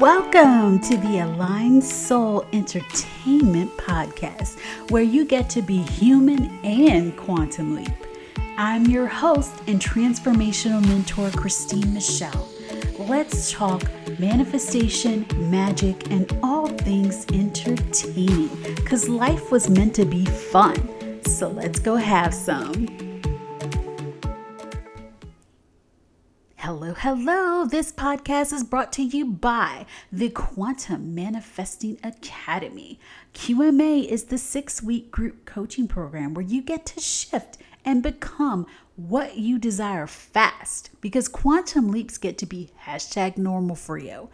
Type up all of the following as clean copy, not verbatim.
Welcome to the Aligned Soul Entertainment Podcast, where you get to be human and quantum leap. I'm your host and transformational mentor, Christine Michelle. Let's talk manifestation, magic, and all things entertaining, because life was meant to be fun. So let's go have some. Hello, hello. This podcast is brought to you by the Quantum Manifesting Academy. QMA is the 6-week group coaching program where you get to shift and become what you desire fast, because quantum leaps get to be #normal for you.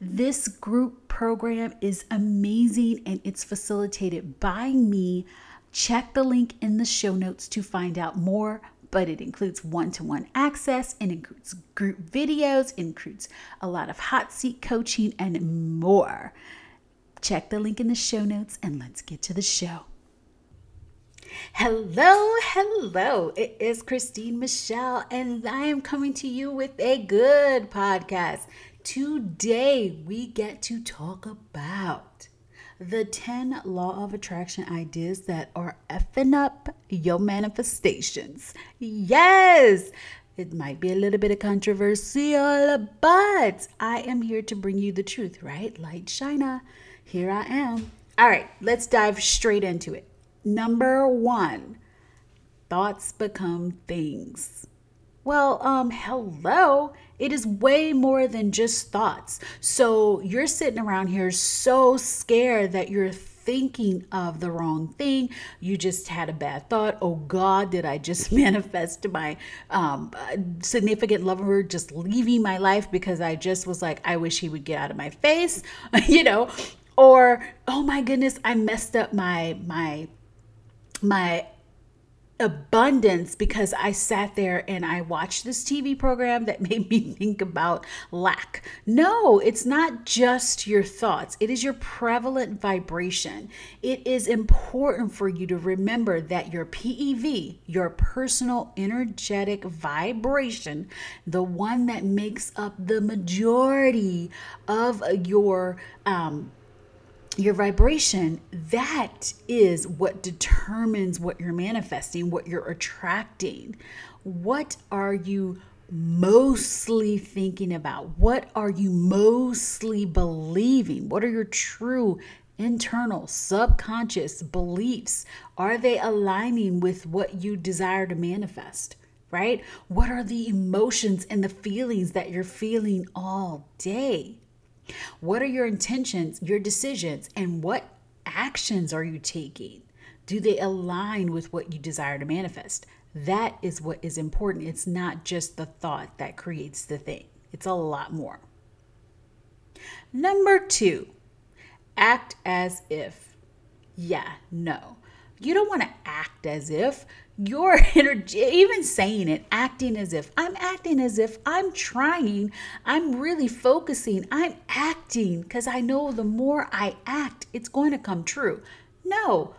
This group program is amazing and it's facilitated by me. Check the link in the show notes to find out more. But it includes one-to-one access, it includes group videos, it includes a lot of hot seat coaching and more. Check the link in the show notes and let's get to the show. Hello, hello. It is Christine Michelle and I am coming to you with a good podcast. Today we get to talk about the 10 law of attraction ideas that are effing up your manifestations. Yes, it might be a little bit of controversial, but I am here to bring you the truth, right? Light shiner. Here I am. All right, let's dive straight into it. Number one, thoughts become things. Well, hello, it is way more than just thoughts. So you're sitting around here so scared that you're thinking of the wrong thing. You just had a bad thought. Oh God, did I just manifest my significant lover just leaving my life because I just was like, I wish he would get out of my face, you know, or, oh my goodness, I messed up my abundance because I sat there and I watched this TV program that made me think about lack. No, it's not just your thoughts. It is your prevalent vibration. It is important for you to remember that your PEV, your personal energetic vibration, the one that makes up the majority of your vibration, that is what determines what you're manifesting, what you're attracting. What are you mostly thinking about? What are you mostly believing? What are your true internal subconscious beliefs? Are they aligning with what you desire to manifest, right? What are the emotions and the feelings that you're feeling all day? What are your intentions, your decisions, and what actions are you taking? Do they align with what you desire to manifest? That is what is important. It's not just the thought that creates the thing. It's a lot more. Number two, act as if. Yeah, no. You don't want to act as if. Your energy, even saying it, acting as if I'm trying, I'm really focusing, I'm acting because I know the more I act, it's going to come true. No,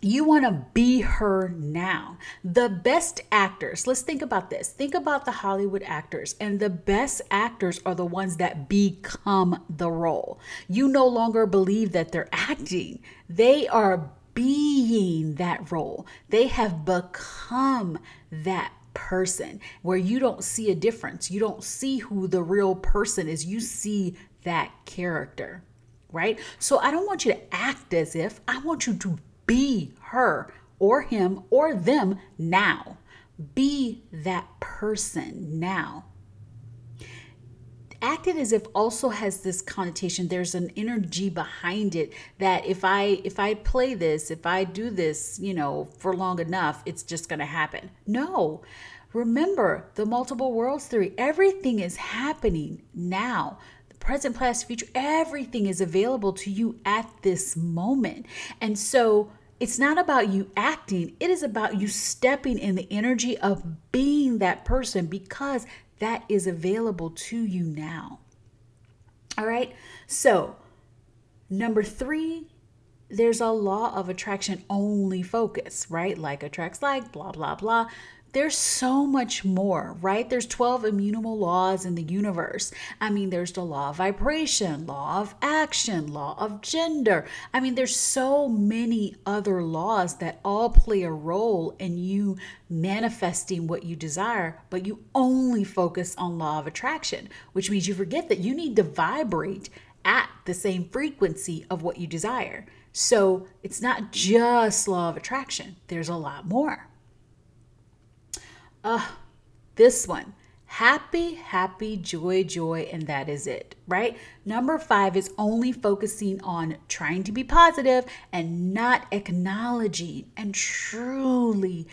you want to be her now. The best actors, let's think about this. Think about the Hollywood actors, and the best actors are the ones that become the role. You no longer believe that they're acting. They are being that role. They have become that person where you don't see a difference. You don't see who the real person is. You see that character, right? So I don't want you to act as if. I want you to be her or him or them now. Be that person now. Acted as if also has this connotation. There's an energy behind it that if I play this, if I do this, you know, for long enough, it's just going to happen. No, remember the multiple worlds theory. Everything is happening now. The present, past, future, everything is available to you at this moment. And so it's not about you acting. It is about you stepping in the energy of being that person, because that is available to you now. All right. So number three, there's a law of attraction only focus, right? Like attracts like, blah, blah, blah. there's so much more, right? There's 12 immutable laws in the universe. I mean, there's the law of vibration, law of action, law of gender. I mean, there's so many other laws that all play a role in you manifesting what you desire, but you only focus on law of attraction, which means you forget that you need to vibrate at the same frequency of what you desire. So it's not just law of attraction. There's a lot more. This one, happy, happy, joy, joy, and that is it, right? Number 5 is only focusing on trying to be positive and not acknowledging and truly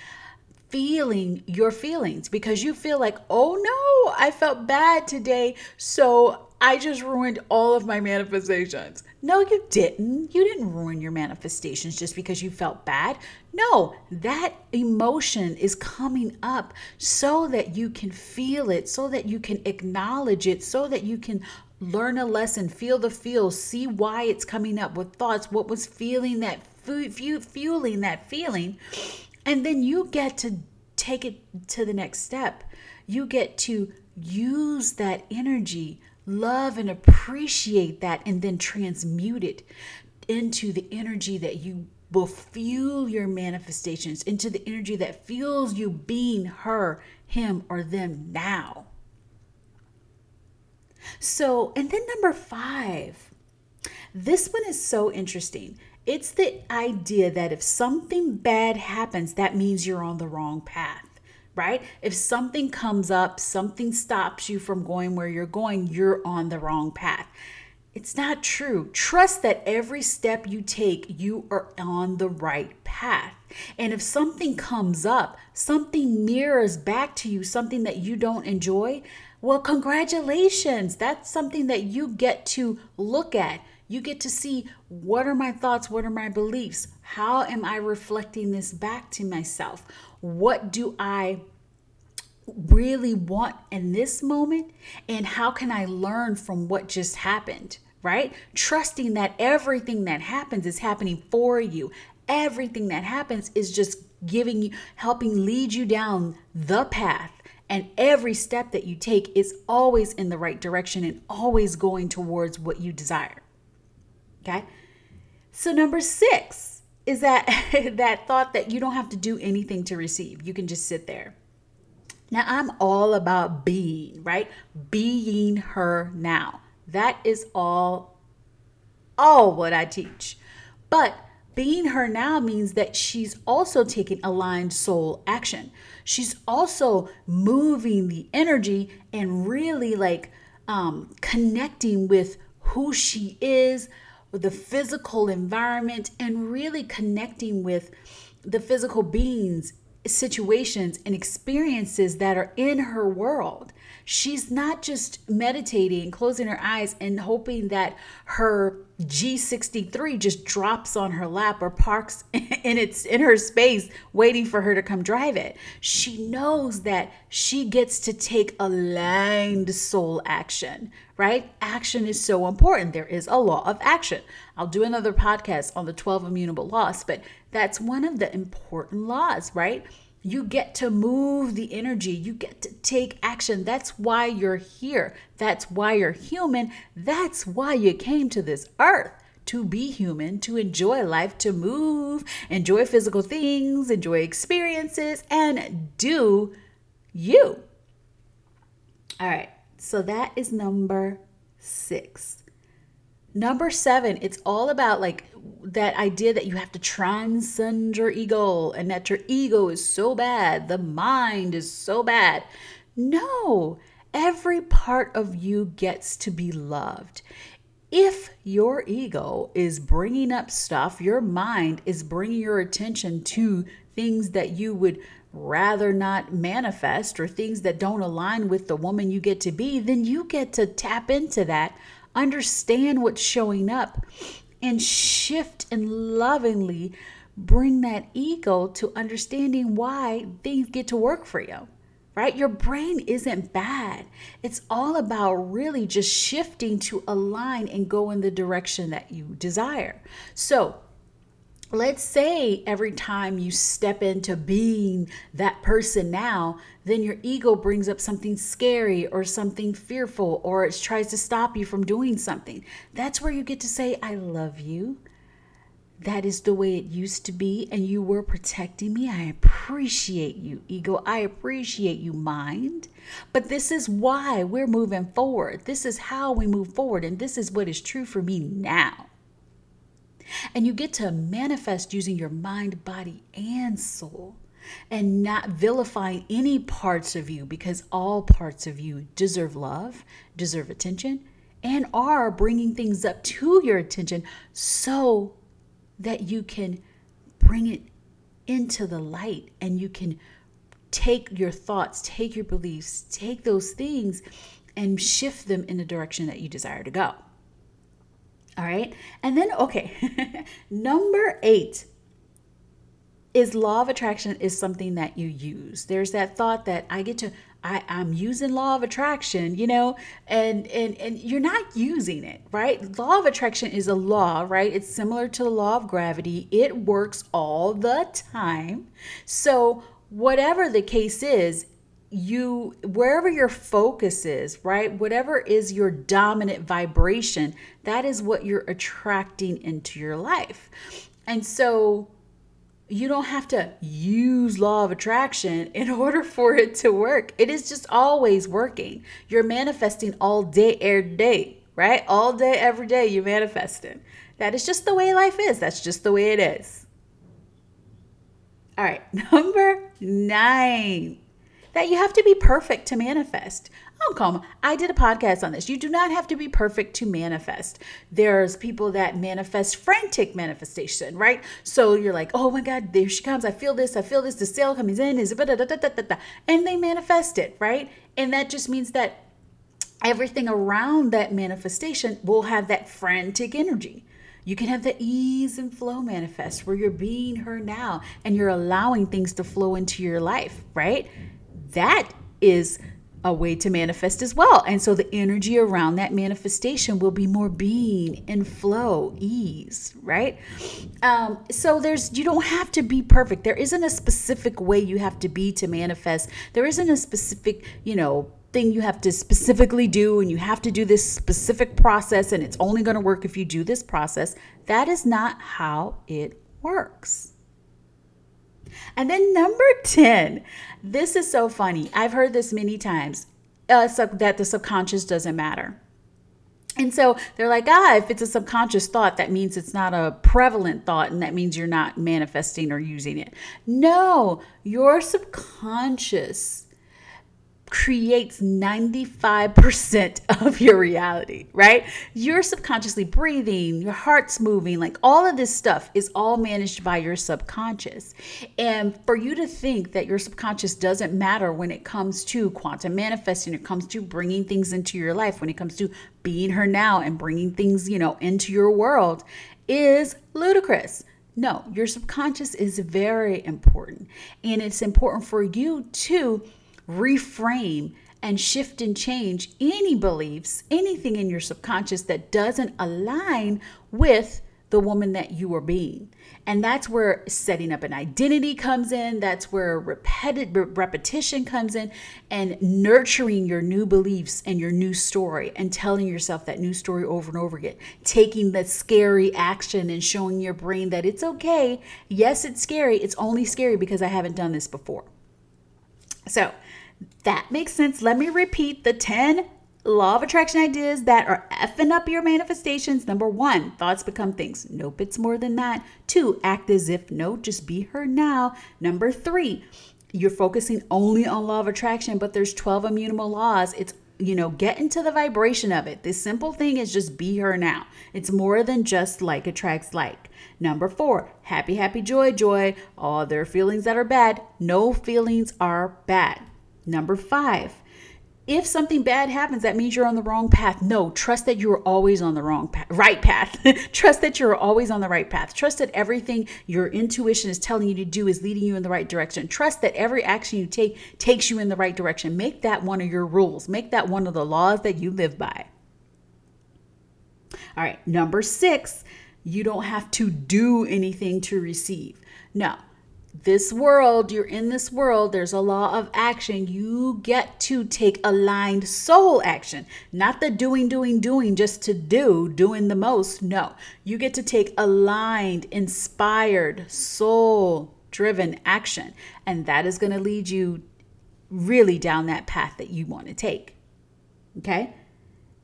feeling your feelings, because you feel like, oh no, I felt bad today, so I just ruined all of my manifestations. No, you didn't. You didn't ruin your manifestations just because you felt bad. No, that emotion is coming up so that you can feel it, so that you can acknowledge it, so that you can learn a lesson, feel the feel, see why it's coming up, what thoughts, what was fueling that feeling. And then you get to take it to the next step. You get to use that energy, love and appreciate that, and then transmute it into the energy that you will fuel your manifestations, into the energy that fuels you being her, him, or them now. So, and then number 5, this one is so interesting. It's the idea that if something bad happens, that means you're on the wrong path. Right? If something comes up, something stops you from going where you're going, you're on the wrong path. It's not true. Trust that every step you take, you are on the right path. And if something comes up, something mirrors back to you, something that you don't enjoy, well, congratulations. That's something that you get to look at. You get to see, what are my thoughts? What are my beliefs? How am I reflecting this back to myself? What do I really want in this moment? And how can I learn from what just happened, right? Trusting that everything that happens is happening for you. Everything that happens is just giving you, helping lead you down the path. And every step that you take is always in the right direction and always going towards what you desire. Okay. So number 6 is that thought that you don't have to do anything to receive. You can just sit there. Now, I'm all about being, right? Being her now. That is all what I teach. But being her now means that she's also taking aligned soul action. She's also moving the energy and really like connecting with who she is, the physical environment, and really connecting with the physical beings, situations, and experiences that are in her world. She's not just meditating, closing her eyes, and hoping that her G63 just drops on her lap or parks in her space waiting for her to come drive it. She knows that she gets to take aligned soul action, right? Action is so important. There is a law of action. I'll do another podcast on the 12 immutable laws, but that's one of the important laws, right? You get to move the energy. You get to take action. That's why you're here. That's why you're human. That's why you came to this earth, to be human, to enjoy life, to move, enjoy physical things, enjoy experiences, and do you. All right. So that is number 6. Number 7, it's all about like that idea that you have to transcend your ego and that your ego is so bad, the mind is so bad. No, every part of you gets to be loved. If your ego is bringing up stuff, your mind is bringing your attention to things that you would rather not manifest or things that don't align with the woman you get to be, then you get to tap into that, understand what's showing up, and shift and lovingly bring that ego to understanding why things get to work for you, right? Your brain isn't bad. It's all about really just shifting to align and go in the direction that you desire. So Let's say every time you step into being that person now, then your ego brings up something scary or something fearful, or it tries to stop you from doing something. That's where you get to say, I love you. That is the way it used to be, and you were protecting me. I appreciate you, ego. I appreciate you, mind. But this is why we're moving forward. This is how we move forward, and this is what is true for me now. And you get to manifest using your mind, body, and soul, and not vilifying any parts of you, because all parts of you deserve love, deserve attention, and are bringing things up to your attention so that you can bring it into the light, and you can take your thoughts, take your beliefs, take those things and shift them in the direction that you desire to go. All right. And then, okay, number 8 is law of attraction is something that you use. There's that thought that I'm using law of attraction, you know, and you're not using it, right? Law of attraction is a law, right? It's similar to the law of gravity. It works all the time. So whatever the case is, wherever your focus is, right? Whatever is your dominant vibration, that is what you're attracting into your life. And so you don't have to use law of attraction in order for it to work. It is just always working. You're manifesting all day, every day, right? All day, every day, you're manifesting. That is just the way life is. That's just the way it is. All right, number 9. That you have to be perfect to manifest. I did a podcast on this. You do not have to be perfect to manifest. There's people that manifest frantic manifestation, right? So you're like, oh my God, there she comes. I feel this. The sale comes in. And they manifest it, right? And that just means that everything around that manifestation will have that frantic energy. You can have the ease and flow manifest where you're being her now and you're allowing things to flow into your life, right? That is a way to manifest as well. And so the energy around that manifestation will be more being and flow, ease, right? So you don't have to be perfect. There isn't a specific way you have to be to manifest. There isn't a specific, thing you have to specifically do, and you have to do this specific process, and it's only going to work if you do this process. That is not how it works. And then number 10, this is so funny. I've heard this many times, that the subconscious doesn't matter. And so they're like, if it's a subconscious thought, that means it's not a prevalent thought, and that means you're not manifesting or using it. No, your subconscious creates 95% of your reality, right? You're subconsciously breathing, your heart's moving, like all of this stuff is all managed by your subconscious. And for you to think that your subconscious doesn't matter when it comes to quantum manifesting, it comes to bringing things into your life, when it comes to being her now and bringing things, into your world, is ludicrous. No, your subconscious is very important. And it's important for you to reframe and shift and change any beliefs, anything in your subconscious that doesn't align with the woman that you are being. And that's where setting up an identity comes in. That's where repetition comes in, and nurturing your new beliefs and your new story, and telling yourself that new story over and over again, taking that scary action and showing your brain that it's okay. Yes, it's scary. It's only scary because I haven't done this before. So that makes sense. Let me repeat the 10 law of attraction ideas that are effing up your manifestations. Number 1, thoughts become things. Nope, it's more than that. 2, act as if. No, just be her now. Number 3, you're focusing only on law of attraction, but there's 12 immutable laws. It's, get into the vibration of it. This simple thing is just be her now. It's more than just like attracts like. Number 4, happy, joy. All their feelings that are bad. No feelings are bad. Number 5, if something bad happens, that means you're on the wrong path. No, trust that you're always on the right path. Trust that you're always on the right path. Trust that everything your intuition is telling you to do is leading you in the right direction. Trust that every action you take takes you in the right direction. Make that one of your rules. Make that one of the laws that you live by. All right, number 6, You don't have to do anything to receive. No, this world, you're in this world, there's a law of action. You get to take aligned soul action, not the doing, just to doing the most. No, you get to take aligned, inspired, soul-driven action. And that is going to lead you really down that path that you want to take. Okay?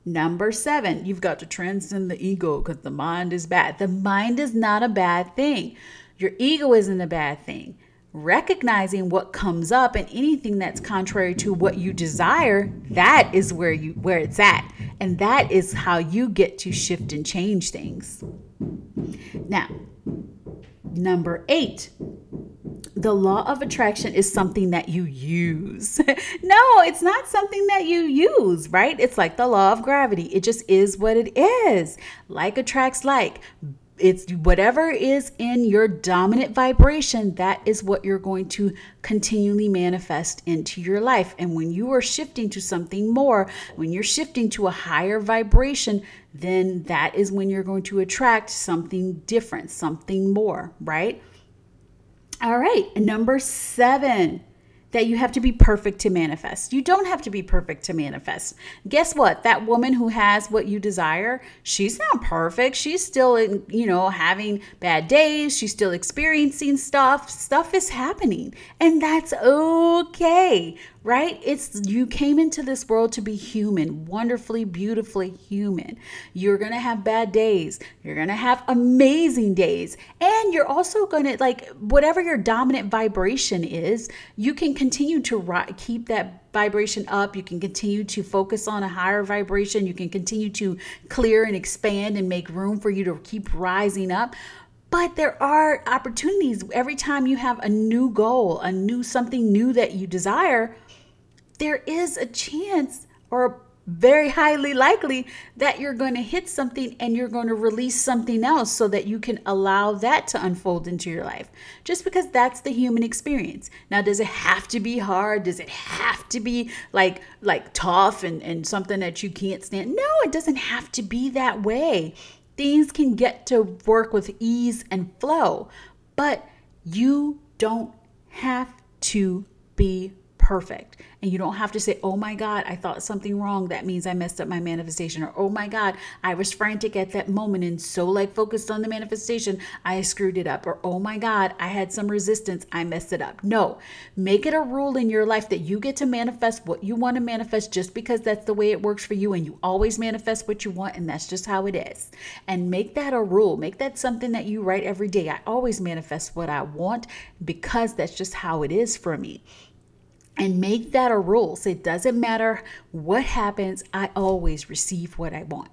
Number 7, you've got to transcend the ego because the mind is bad. The mind is not a bad thing. Your ego isn't a bad thing. Recognizing what comes up and anything that's contrary to what you desire, that is where it's at. And that is how you get to shift and change things. Now, number 8. The law of attraction is something that you use. No, it's not something that you use, right? It's like the law of gravity. It just is what it is. Like attracts like. It's whatever is in your dominant vibration, that is what you're going to continually manifest into your life. And when you are shifting to something more, when you're shifting to a higher vibration, then that is when you're going to attract something different, something more, right? All right. And number 7, that you have to be perfect to manifest. You don't have to be perfect to manifest. Guess what? That woman who has what you desire, she's not perfect. She's still, having bad days. She's still experiencing stuff. Stuff is happening, and that's okay, right? You came into this world to be human, wonderfully, beautifully human. You're going to have bad days. You're going to have amazing days. And you're also going to, whatever your dominant vibration is, you can continue to keep that vibration up. You can continue to focus on a higher vibration. You can continue to clear and expand and make room for you to keep rising up. But there are opportunities. Every time you have a new goal, something new that you desire, there is a chance, or very highly likely, that you're going to hit something and you're going to release something else so that you can allow that to unfold into your life, just because that's the human experience. Now, does it have to be hard? Does it have to be like tough and something that you can't stand? No, it doesn't have to be that way. Things can get to work with ease and flow, but you don't have to be perfect. And you don't have to say, oh my God, I thought something wrong. That means I messed up my manifestation. Or, oh my God, I was frantic at that moment and so focused on the manifestation, I screwed it up. Or, oh my God, I had some resistance, I messed it up. No, make it a rule in your life that you get to manifest what you want to manifest, just because that's the way it works for you. And you always manifest what you want. And that's just how it is. And make that a rule. Make that something that you write every day. I always manifest what I want because that's just how it is for me. And make that a rule. So it doesn't matter what happens, I always receive what I want.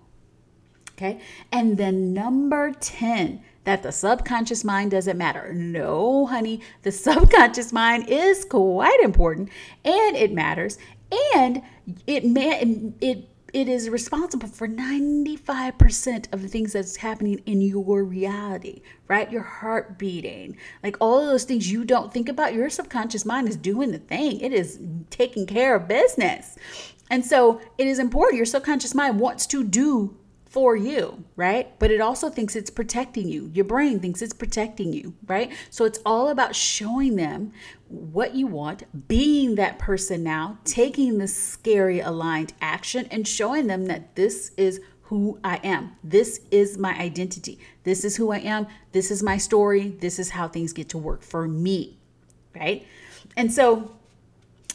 Okay. And then number 10, that the subconscious mind doesn't matter. No, honey, the subconscious mind is quite important, and it matters. And it is responsible for 95% of the things that's happening in your reality, right? Your heart beating, all of those things you don't think about, your subconscious mind is doing the thing. It is taking care of business. And so it is important. Your subconscious mind wants to do for you, right? But it also thinks it's protecting you. Your brain thinks it's protecting you, right? So it's all about showing them what you want, being that person now, taking the scary aligned action and showing them that this is who I am. This is my identity. This is who I am. This is my story. This is how things get to work for me, right? And so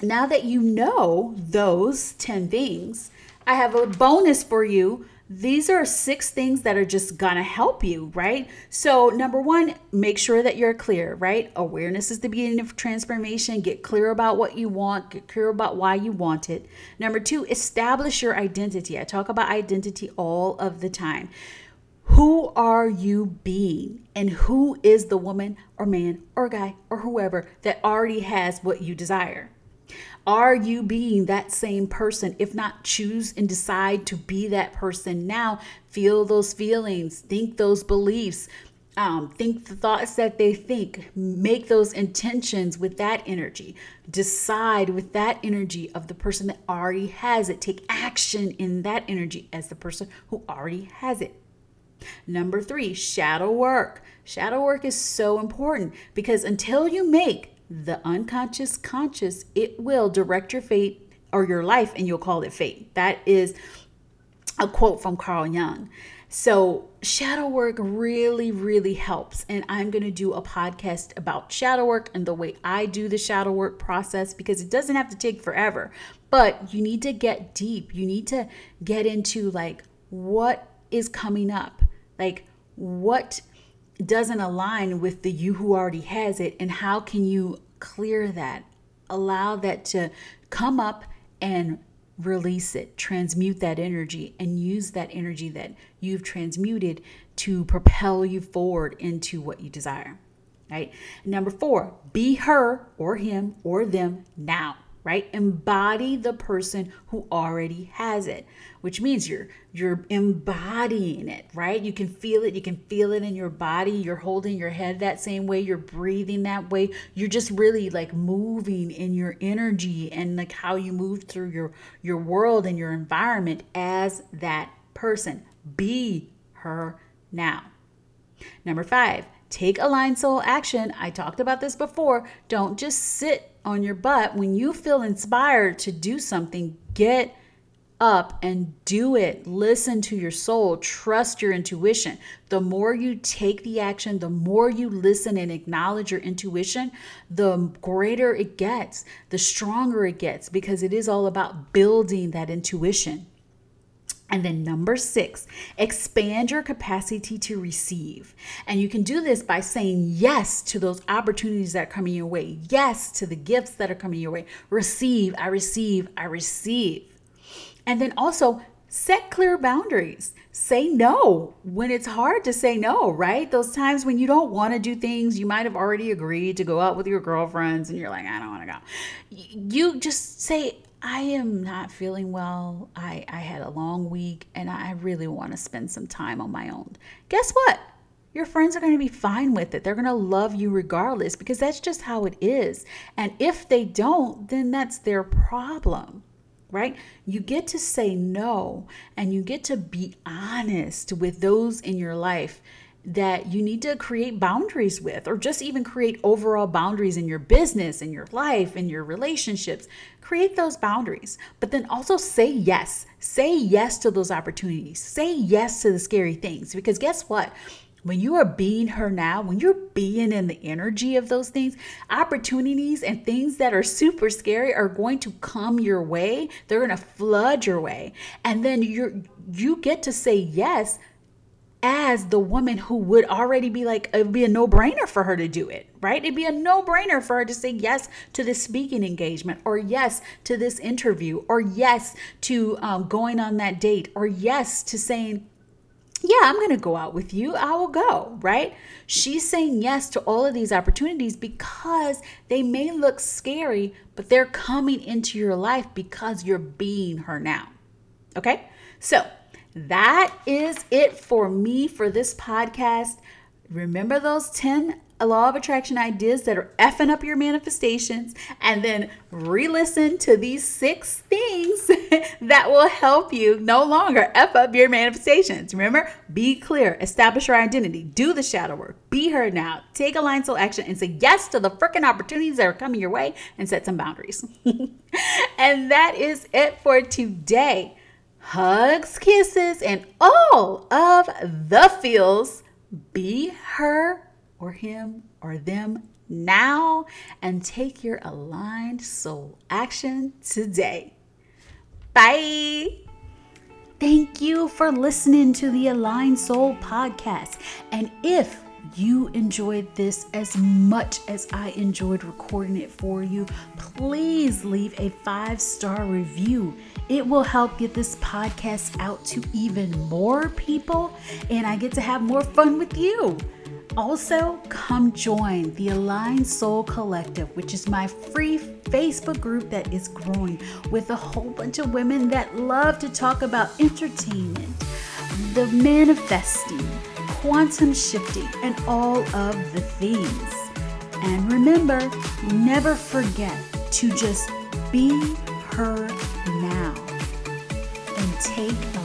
now that you know those 10 things, I have a bonus for you. These are 6 things that are just going to help you, right? So number 1, make sure that you're clear, right? Awareness is the beginning of transformation. Get clear about what you want. Get clear about why you want it. Number 2, establish your identity. I talk about identity all of the time. Who are you being, and who is the woman or man or guy or whoever that already has what you desire? Are you being that same person? If not, choose and decide to be that person now. Feel those feelings, think those beliefs, think the thoughts that they think, make those intentions with that energy, decide with that energy of the person that already has it, take action in that energy as the person who already has it. Number 3, shadow work. Shadow work is so important because until you make the unconscious conscious, it will direct your fate or your life, and you'll call it fate. That is a quote from Carl Jung. So shadow work really, really helps. And I'm going to do a podcast about shadow work and the way I do the shadow work process, because it doesn't have to take forever, but you need to get deep. You need to get into like what is coming up, like what doesn't align with the you who already has it, and how can you clear that, allow that to come up and release it, transmute that energy, and use that energy that you've transmuted to propel you forward into what you desire, right? Number 4, be her or him or them now, right? Embody the person who already has it, which means you're embodying it, right? You can feel it. You can feel it in your body. You're holding your head that same way. You're breathing that way. You're just really like moving in your energy and like how you move through your world and your environment as that person. Be her now. Number 5, take aligned soul action. I talked about this before. Don't just sit on your butt. When you feel inspired to do something, get up and do it. Listen to your soul. Trust your intuition. The more you take the action, the more you listen and acknowledge your intuition, the greater it gets, the stronger it gets, because it is all about building that intuition. And then number 6, expand your capacity to receive. And you can do this by saying yes to those opportunities that are coming your way. Yes to the gifts that are coming your way. Receive, I receive, I receive. And then also set clear boundaries. Say no when it's hard to say no, right? Those times when you don't want to do things, you might have already agreed to go out with your girlfriends and you're like, I don't want to go. You just say, I am not feeling well. I had a long week and I really want to spend some time on my own. Guess what? Your friends are going to be fine with it. They're going to love you regardless, because that's just how it is. And if they don't, then that's their problem, right? You get to say no, and you get to be honest with those in your life that you need to create boundaries with, or just even create overall boundaries in your business, in your life, in your relationships. Create those boundaries, but then also say yes. Say yes to those opportunities. Say yes to the scary things, because guess what? When you are being her now, when you're being in the energy of those things, opportunities and things that are super scary are going to come your way. They're going to flood your way. And then you get to say yes as the woman who would already be like, it'd be a no-brainer for her to do it, right? It'd be a no-brainer for her to say yes to this speaking engagement, or yes to this interview, or yes to going on that date, or yes to saying, yeah, I'm going to go out with you. I will go, right? She's saying yes to all of these opportunities because they may look scary, but they're coming into your life because you're being her now, okay? So that is it for me for this podcast. Remember those 10 law of attraction ideas that are effing up your manifestations, and then re-listen to these 6 things that will help you no longer eff up your manifestations. Remember, be clear, establish your identity, do the shadow work, be her now, take aligned soul action, and say yes to the freaking opportunities that are coming your way, and set some boundaries. And that is it for today. Hugs, kisses, and all of the feels. Be her or him or them now, and take your aligned soul action today. Bye. Thank you for listening to the Aligned Soul Podcast. And if you enjoyed this as much as I enjoyed recording it for you, please leave a 5-star review. It will help get this podcast out to even more people, and I get to have more fun with you. Also, come join the Aligned Soul Collective, which is my free Facebook group that is growing with a whole bunch of women that love to talk about entertainment, the manifesting, quantum shifting, and all of the things. And remember, never forget to just be her now and take